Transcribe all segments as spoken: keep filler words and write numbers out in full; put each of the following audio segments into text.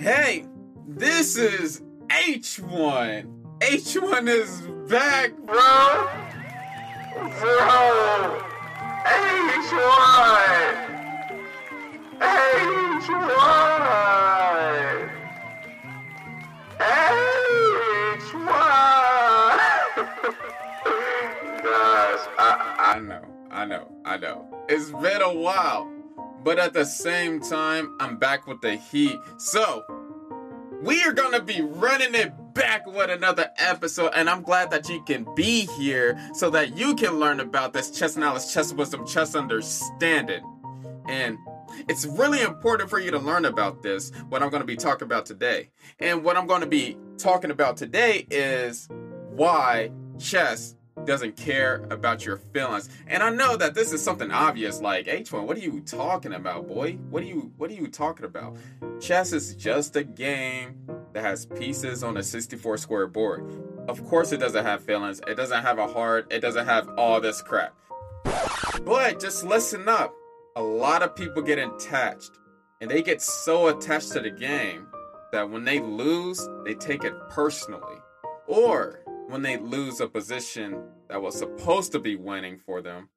Hey, this is H one. H one is back, bro. Bro, H one. H one. H one. Gosh, I, I know, I know, I know. It's been a while. But at the same time, I'm back with the heat. So, we are going to be running it back with another episode. And I'm glad that you can be here so that you can learn about this chess knowledge, chess wisdom, chess understanding. And it's really important for you to learn about this, what I'm going to be talking about today. And what I'm going to be talking about today is why chess doesn't care about your feelings. And I know that this is something obvious, like, H one, what are you talking about, boy? What are you what are you talking about? Chess is just a game that has pieces on a sixty-four square board. Of course it doesn't have feelings, it doesn't have a heart, it doesn't have all this crap. But just listen up. A lot of people get attached, and they get so attached to the game that when they lose, they take it personally. Or when they lose a position that was supposed to be winning for them,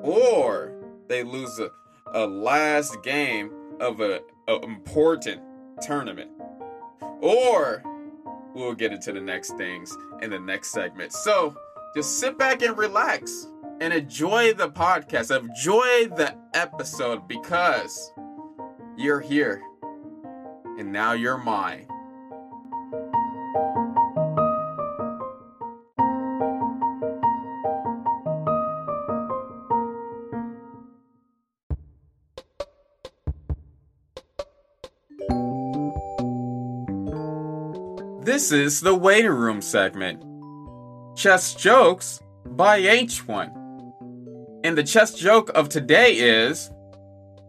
or they lose a, a last game of an important tournament, or we'll get into the next things in the next segment. So just sit back and relax and enjoy the podcast, enjoy the episode, because you're here and now you're mine. This is the waiting room segment, Chess Jokes by H one. And the chess joke of today is,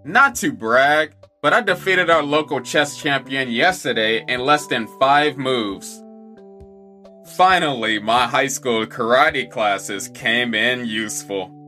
not to brag, but I defeated our local chess champion yesterday in less than five moves. Finally, my high school karate classes came in useful.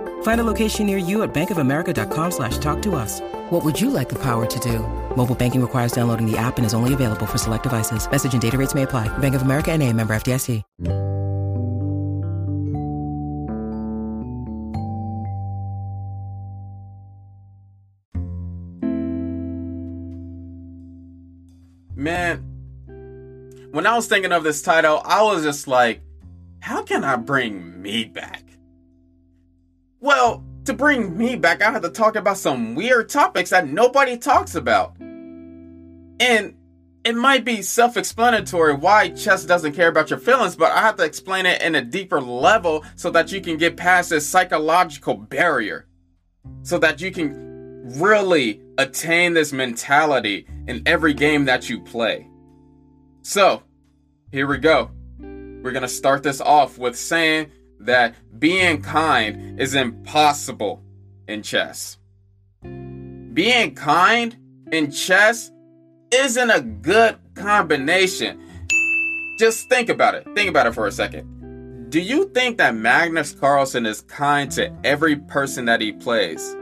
Find a location near you at bankofamerica.com slash talk to us. What would you like the power to do? Mobile banking requires downloading the app and is only available for select devices. Message and data rates may apply. Bank of America N A, member F D I C. Man, when I was thinking of this title, I was just like, how can I bring me back? Well, to bring me back, I have to talk about some weird topics that nobody talks about. And it might be self-explanatory why chess doesn't care about your feelings, but I have to explain it in a deeper level so that you can get past this psychological barrier, so that you can really attain this mentality in every game that you play. So, here we go. We're going to start this off with saying that being kind is impossible in chess. Being kind in chess isn't a good combination. Just think about it. Think about it for a second. Do you think that Magnus Carlsen is kind to every person that he plays?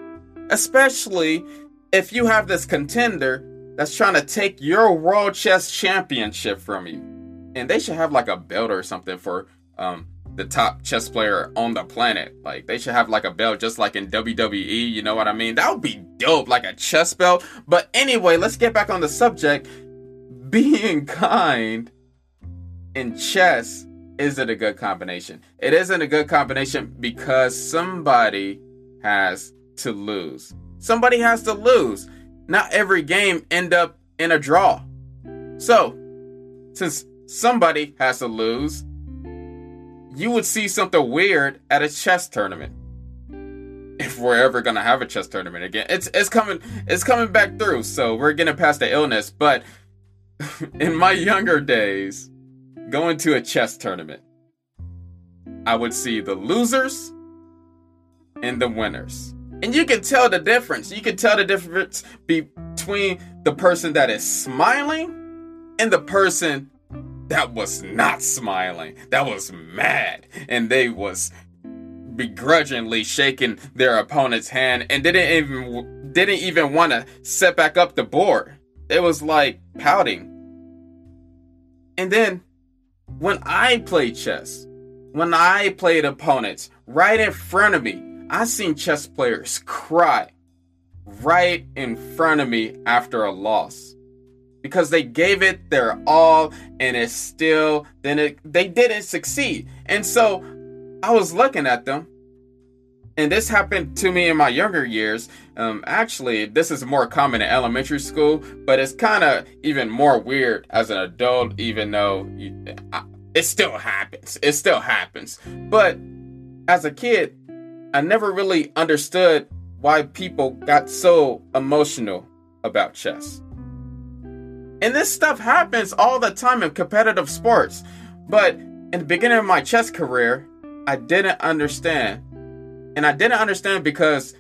Especially if you have this contender that's trying to take your world chess championship from you. And they should have like a belt or something for um. the top chess player on the planet. Like, they should have like a belt just like in W W E, you know what I mean? That would be dope, like a chess belt. But anyway, let's get back on the subject. Being kind in chess isn't a good combination. It isn't a good combination because somebody has to lose. Somebody has to lose. Not every game end up in a draw. So, since somebody has to lose, you would see something weird at a chess tournament. if we're ever gonna have a chess tournament again. It's it's coming it's coming back through, so we're getting past the illness. But in my younger days, going to a chess tournament, I would see the losers and the winners. And you can tell the difference. You can tell the difference between the person that is smiling and the person that was not smiling, that was mad, and they was begrudgingly shaking their opponent's hand and didn't even didn't even want to set back up the board. It was like pouting. And then when I played chess, when I played opponents right in front of me, I seen chess players cry right in front of me after a loss, because they gave it their all, and it's still then it, they didn't succeed. And so I was looking at them, and this happened to me in my younger years. Um, actually, this is more common in elementary school, but it's kind of even more weird as an adult, even though you, I, it still happens. It still happens. But as a kid, I never really understood why people got so emotional about chess. And this stuff happens all the time in competitive sports. But in the beginning of my chess career, I didn't understand. And I didn't understand because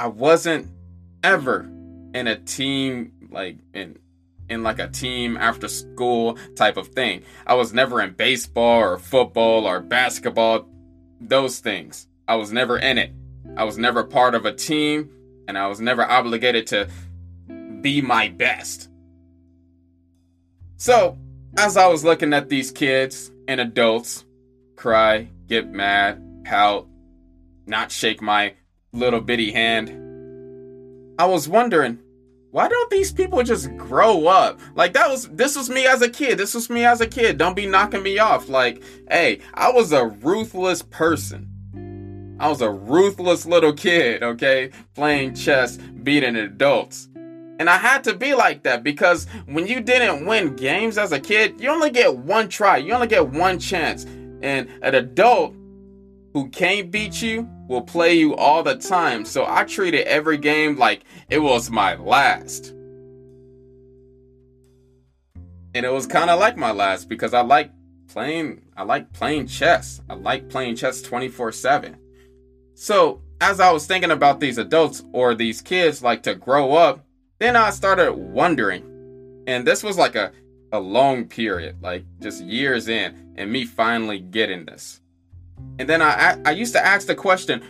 I wasn't ever in a team, like in in like a team after school type of thing. I was never in baseball or football or basketball, those things. I was never in it. I was never part of a team, and I was never obligated to be my best. So, as I was looking at these kids and adults cry, get mad, pout, not shake my little bitty hand, I was wondering, why don't these people just grow up? Like, that was, this was me as a kid. This was me as a kid. Don't be knocking me off. Like, hey, I was a ruthless person. I was a ruthless little kid, okay? Playing chess, beating adults. And I had to be like that, because when you didn't win games as a kid, you only get one try. You only get one chance. And an adult who can't beat you will play you all the time. So I treated every game like it was my last. And it was kind of like my last, because I like playing, I like playing chess. I like playing chess twenty-four seven. So as I was thinking about these adults or these kids like to grow up, then I started wondering, and this was like a, a long period, like just years in, and me finally getting this. And then I, I used to ask the question,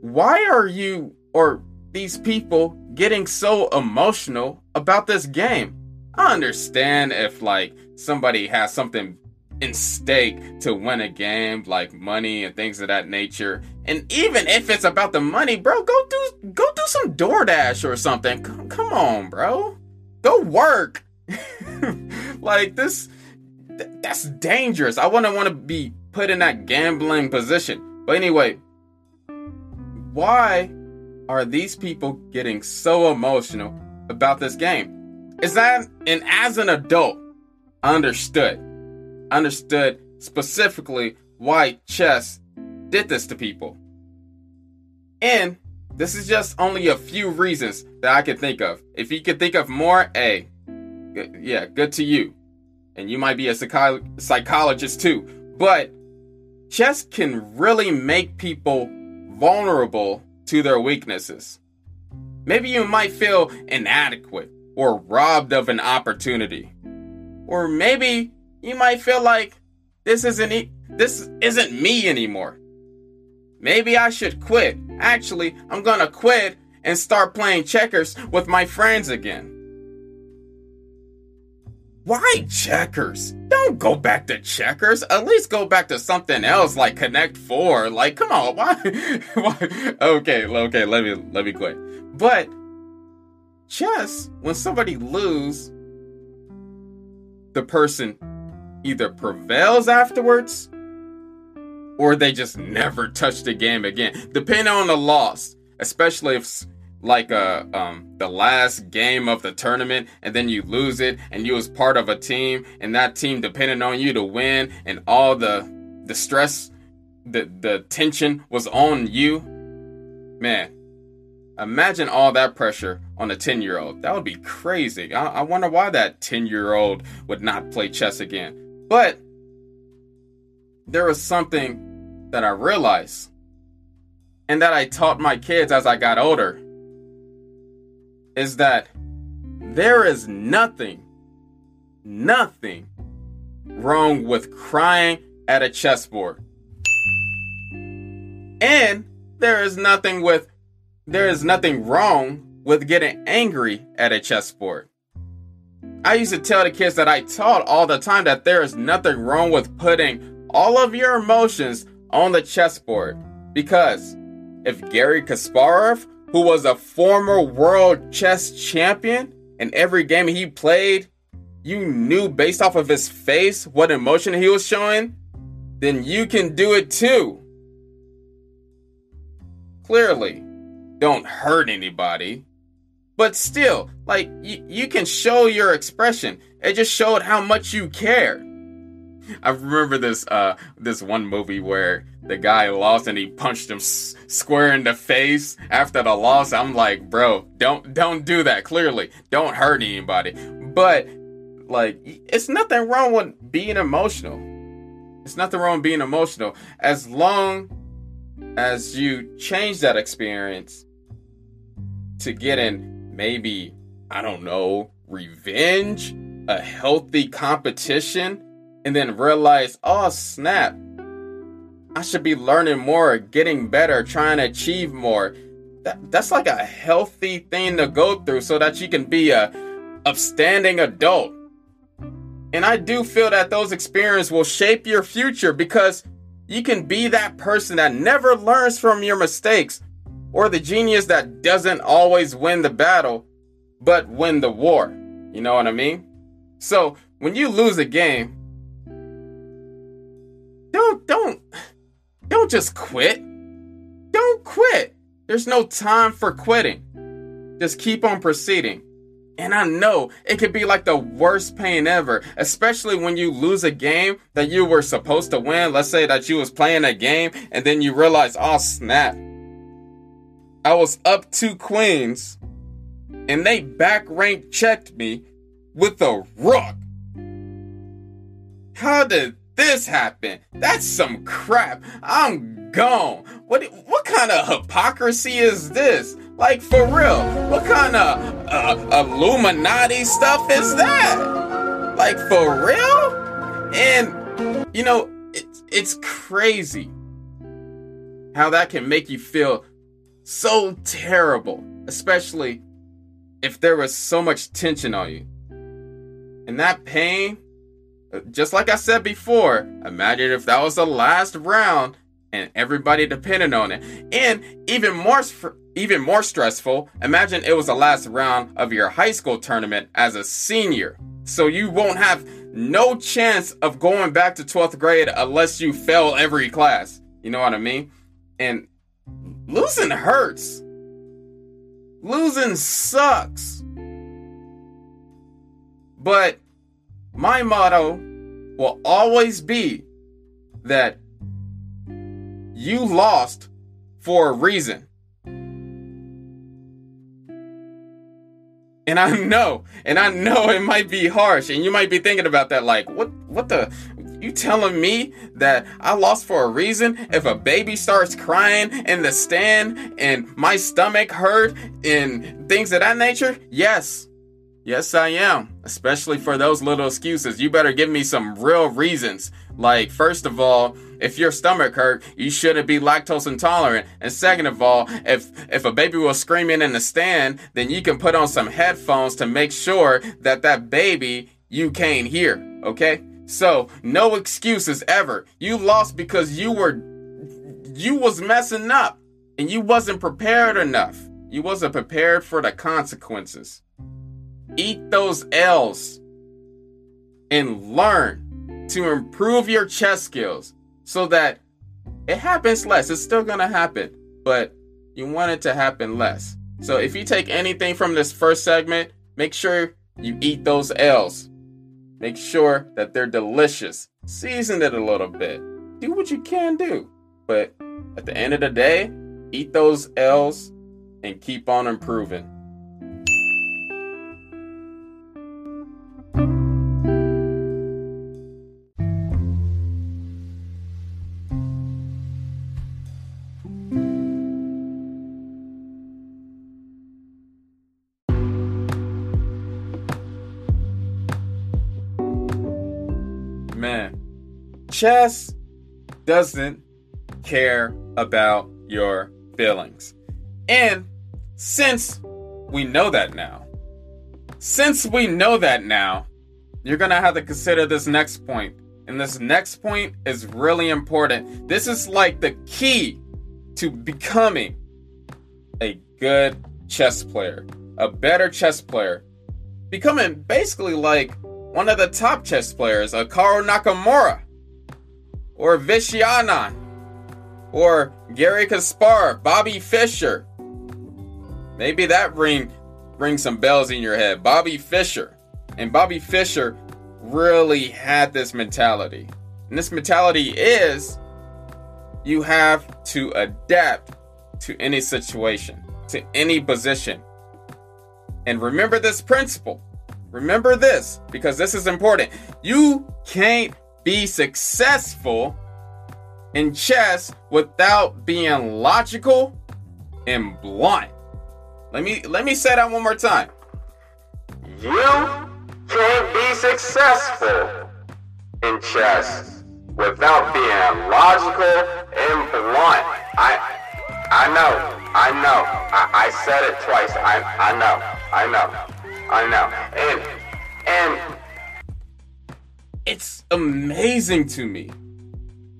why are you or these people getting so emotional about this game? I understand if like somebody has something in stake to win a game, like money and things of that nature. And even if it's about the money, bro, go do go do some DoorDash or something. Come, come on, bro. Go work. Like this, th- that's dangerous. I wouldn't want to be put in that gambling position. But anyway, why are these people getting so emotional about this game? Is that, and as an adult, I understood. understood specifically why chess did this to people. And this is just only a few reasons that I can think of. If you can think of more, hey, good, yeah, good to you. And you might be a psycho- psychologist too. But chess can really make people vulnerable to their weaknesses. Maybe you might feel inadequate or robbed of an opportunity. Or maybe you might feel like this isn't e- this isn't me anymore. Maybe I should quit. Actually, I'm going to quit and start playing checkers with my friends again. Why checkers? Don't go back to checkers. At least go back to something else like Connect Four. Like, come on, why? why? Okay, okay, let me let me quit. But chess, when somebody loses, the person either prevails afterwards, or they just never touch the game again, depending on the loss. Especially if like a um the last game of the tournament, and then you lose it, and you was part of a team, and that team depended on you to win, and all the the stress, the the tension was on you. Man, imagine all that pressure on a ten-year-old. That would be crazy. I, I wonder why that ten-year-old would not play chess again. But there was something that I realized and that I taught my kids as I got older is that there is nothing, nothing wrong with crying at a chessboard. And there is nothing with there is nothing wrong with getting angry at a chessboard. I used to tell the kids that I taught all the time that there is nothing wrong with putting all of your emotions on the chessboard. Because if Gary Kasparov, who was a former world chess champion, in every game he played, you knew based off of his face what emotion he was showing, then you can do it too. Clearly, don't hurt anybody. But still, like, y- you can show your expression. It just showed how much you care. I remember this uh, this one movie where the guy lost and he punched him s- square in the face after the loss. I'm like, bro, don't don't do that. Clearly, don't hurt anybody. But like, it's nothing wrong with being emotional. It's nothing wrong with being emotional as long as you change that experience to getting maybe, I don't know, revenge, a healthy competition. And then realize, oh snap, I should be learning more, getting better, trying to achieve more. That, that's like a healthy thing to go through so that you can be a upstanding adult. And I do feel that those experiences will shape your future because you can be that person that never learns from your mistakes or the genius that doesn't always win the battle, but win the war. You know what I mean? So when you lose a game, Don't, don't, don't just quit. Don't quit. There's no time for quitting. Just keep on proceeding. And I know it could be like the worst pain ever, especially when you lose a game that you were supposed to win. Let's say that you was playing a game and then you realize, oh snap, I was up two queens and they back rank checked me with a rook. How did this happened? That's some crap. I'm gone. What what kind of hypocrisy is this? Like, for real, what kind of uh, Illuminati stuff is that? Like, for real? And, you know, it's, it's crazy how that can make you feel so terrible, especially if there was so much tension on you. And that pain, just like I said before, imagine if that was the last round and everybody depended on it. And even more even more stressful, imagine it was the last round of your high school tournament as a senior. So you won't have no chance of going back to twelfth grade unless you fail every class. You know what I mean? And losing hurts. Losing sucks. But my motto will always be that you lost for a reason. And I know, and I know it might be harsh, and you might be thinking about that like, what what the, you telling me that I lost for a reason? If a baby starts crying in the stand and my stomach hurt and things of that nature? Yes. Yes, I am, especially for those little excuses. You better give me some real reasons. Like, first of all, if your stomach hurt, you shouldn't be lactose intolerant. And second of all, if if a baby was screaming in the stand, then you can put on some headphones to make sure that that baby you can't hear, okay? So, no excuses ever. You lost because you were, you was messing up and you wasn't prepared enough. You wasn't prepared for the consequences. Eat those L's and learn to improve your chess skills so that it happens less. It's still going to happen, but you want it to happen less. So if you take anything from this first segment, make sure you eat those L's. Make sure that they're delicious. Season it a little bit. Do what you can do. But at the end of the day, Eat those L's and keep on improving. Man, chess doesn't care about your feelings. And since we know that now, since we know that now, you're going to have to consider this next point. And this next point is really important. This is like the key to becoming a good chess player, a better chess player, becoming basically like one of the top chess players, a Hikaru Nakamura, or Vishy Anand, or Gary Kasparov, Bobby Fischer. Maybe that ring rings some bells in your head. Bobby Fischer. And Bobby Fischer really had this mentality. And this mentality is you have to adapt to any situation, to any position. And remember this principle. Remember this, because this is important. You can't be successful in chess without being logical and blunt. Let me let me say that one more time. You can't be successful in chess without being logical and blunt. I I know. I know. I, I said it twice. I I know. I know. I know, and, and it's amazing to me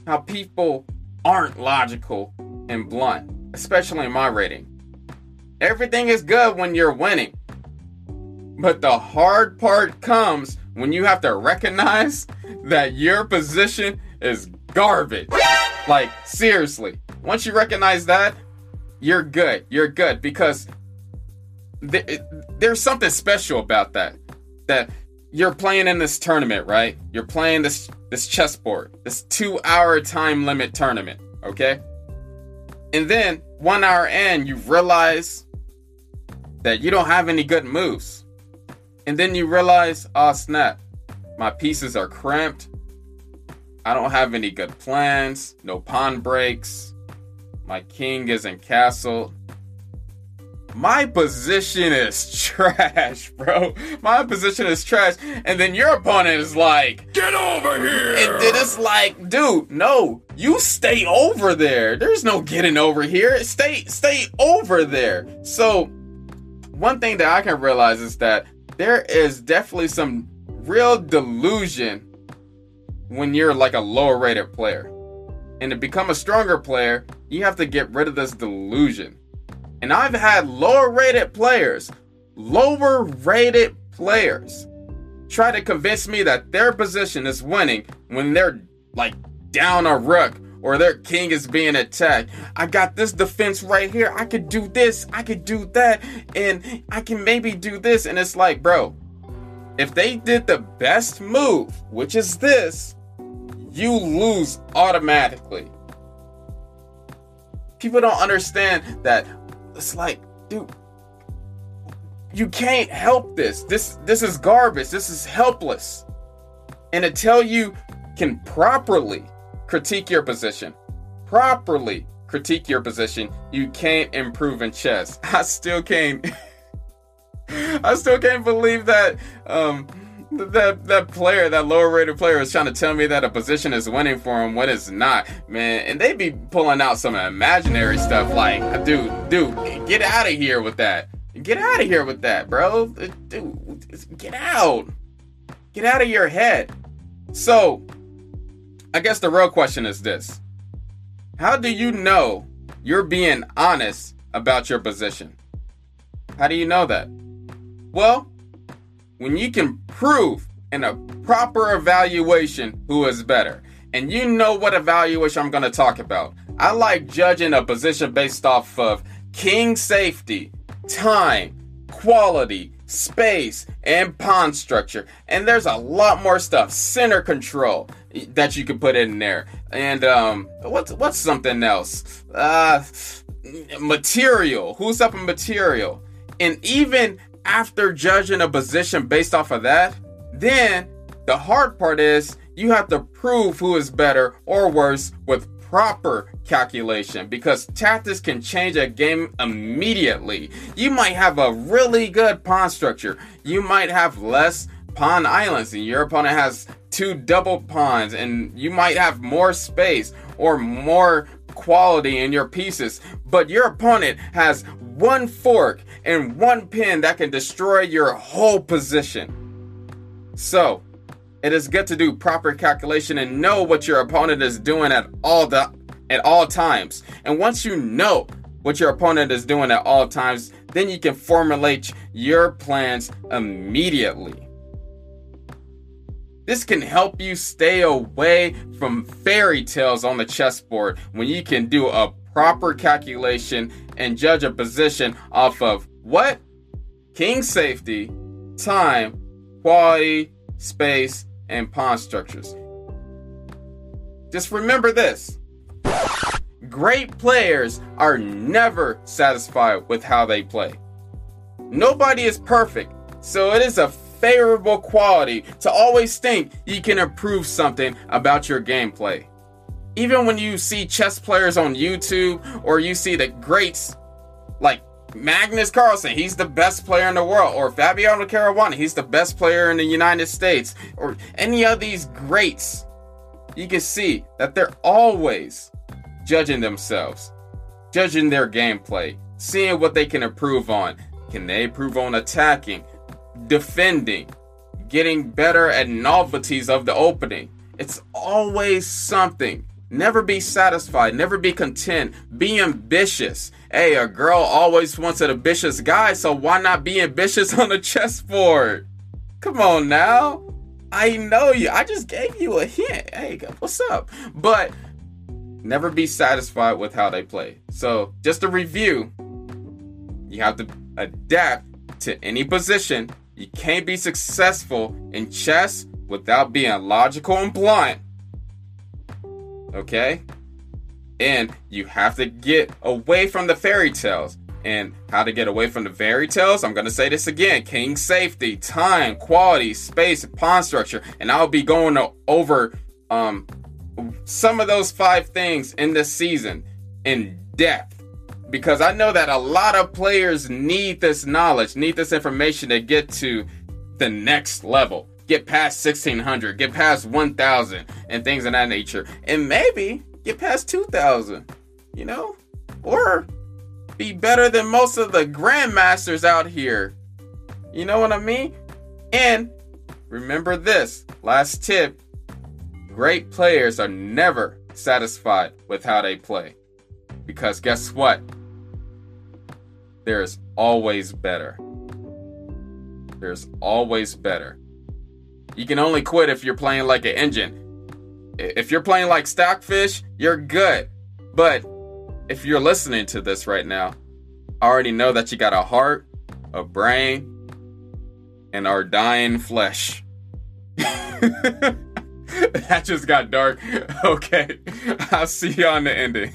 how people aren't logical and blunt, especially in my rating. Everything is good when you're winning, but the hard part comes when you have to recognize that your position is garbage. Like, seriously, once you recognize that, you're good, you're good, because there's something special about that, that you're playing in this tournament, right? You're playing this this chessboard, this two hour time limit tournament, okay? And then one hour in, you realize that you don't have any good moves. And then you realize, oh snap, my pieces are cramped. I don't have any good plans, no pawn breaks. My king isn't castled. My position is trash, bro. My position is trash. And then your opponent is like, get over here. And then it's like, dude, no, you stay over there. There's no getting over here. Stay, stay over there. So one thing that I can realize is that there is definitely some real delusion when you're like a lower rated player. And to become a stronger player, you have to get rid of this delusion. And I've had lower rated players, lower rated players try to convince me that their position is winning when they're like down a rook or their king is being attacked. I got this defense right here. I could do this. I could do that. And I can maybe do this. And it's like, bro, if they did the best move, which is this, you lose automatically. People don't understand that. It's like, dude, you can't help this. This this is garbage. This is helpless. And until you can properly critique your position, properly critique your position, you can't improve in chess. I still can't. I still can't believe that um, that that player, that lower rated player, is trying to tell me that a position is winning for him when it's not, man. And they be pulling out some imaginary stuff like, dude, dude, get out of here with that. Get out of here with that, bro. Dude, get out. Get out of your head. So, I guess the real question is this. How do you know you're being honest about your position? How do you know that? Well, when you can prove in a proper evaluation who is better. And you know what evaluation I'm going to talk about. I like judging a position based off of king safety, time, quality, space, and pawn structure. And there's a lot more stuff. Center control that you can put in there. And um, what's what's something else? Uh, material. Who's up in material? And even after judging a position based off of that, then the hard part is you have to prove who is better or worse with proper calculation, because tactics can change a game immediately. You might have a really good pawn structure. You might have less pawn islands and your opponent has two double pawns, and you might have more space or more quality in your pieces, but your opponent has one fork and one pin that can destroy your whole position. So it is good to do proper calculation and know what your opponent is doing at all the at all times. And once you know what your opponent is doing at all times, then you can formulate your plans immediately. This can help you stay away from fairy tales on the chessboard when you can do a proper calculation and judge a position off of what? King safety, time, quality, space, and pawn structures. Just remember this. Great players are never satisfied with how they play. Nobody is perfect, so it is a favorable quality to always think you can improve something about your gameplay. Even when you see chess players on YouTube, or you see the greats like Magnus Carlsen, he's the best player in the world, or Fabiano Caruana, he's the best player in the United States, or any of these greats, you can see that they're always judging themselves, judging their gameplay, seeing what they can improve on. Can they improve on attacking, defending, getting better at novelties of the opening? It's always something. Never be satisfied. Never be content. Be ambitious. Hey, a girl always wants an ambitious guy, so why not be ambitious on the chessboard? Come on now. I know you. I just gave you a hint. Hey, what's up? But never be satisfied with how they play. So just a review. You have to adapt to any position. You can't be successful in chess without being logical and blunt. Okay? And you have to get away from the fairy tales. And how to get away from the fairy tales? I'm going to say this again. King safety, time, quality, space, and pawn structure. And I'll be going over um, some of those five things in this season in depth. Because I know that a lot of players need this knowledge, need this information to get to the next level. Get past sixteen hundred, get past one thousand, and things of that nature. And maybe get past two thousand, you know? Or be better than most of the grandmasters out here. You know what I mean? And remember this, last tip. Great players are never satisfied with how they play. Because guess what? There's always better. There's always better. You can only quit if you're playing like an engine. If you're playing like Stockfish, you're good. But if you're listening to this right now, I already know that you got a heart, a brain, and our dying flesh. That just got dark. Okay. I'll see you on the ending.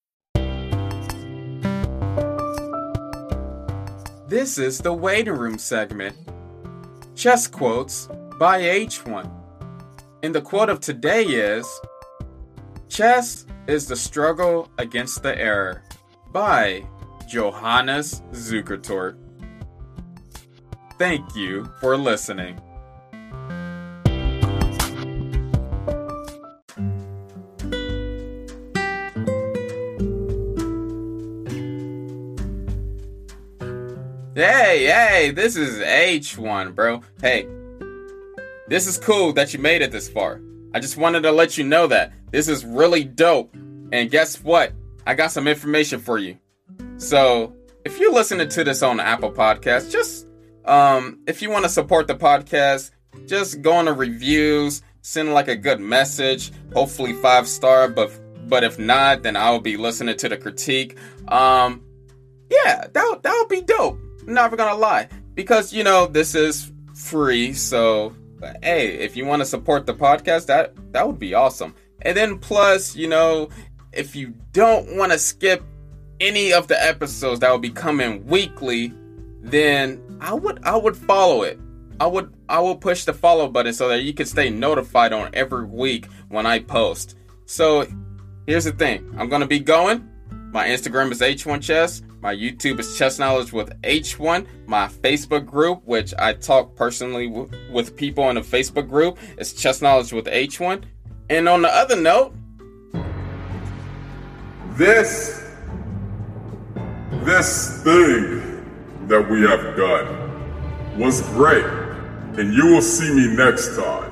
This is the Waiting Room segment, Chess Quotes by H one. And the quote of today is, "Chess is the struggle against the error," by Johannes Zukertort. Thank you for listening. Hey, Yay, this is H one, bro. Hey, this is cool that you made it this far. I just wanted to let you know that. This is really dope. And guess what? I got some information for you. So, if you're listening to this on Apple Podcasts, just, um, if you want to support the podcast, just go on the reviews, send like a good message, hopefully five star, but but if not, then I'll be listening to the critique. Um, yeah, that that would be dope. I'm not gonna lie, because you know this is free. So but, hey, if you want to support the podcast, that that would be awesome. And then plus, you know, if you don't want to skip any of the episodes that will be coming weekly, then I would I would follow it. I would I will push the follow button so that you can stay notified on every week when I post. So here's the thing. I'm going to be going. My Instagram is H one Chess. My YouTube is Chess Knowledge with H one. My Facebook group, which I talk personally w- with people in the Facebook group, is Chess Knowledge with H one. And on the other note, this, this thing that we have done was great. And you will see me next time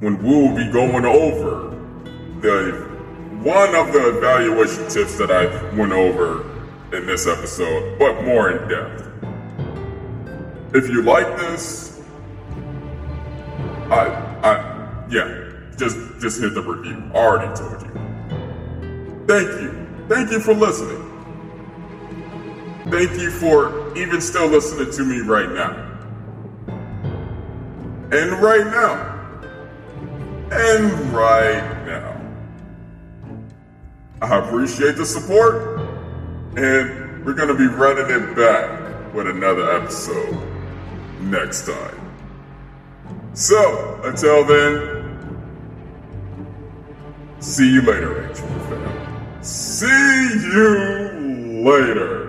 when we will be going over the one of the evaluation tips that I went over in this episode, but more in depth. If you like this, I, I, yeah, just, just hit the review. I already told you. Thank you. Thank you for listening. Thank you for even still listening to me right now. And right now, and right now, I appreciate the support, and we're going to be running it back with another episode next time. So, until then, see you later, H one fam. See you later.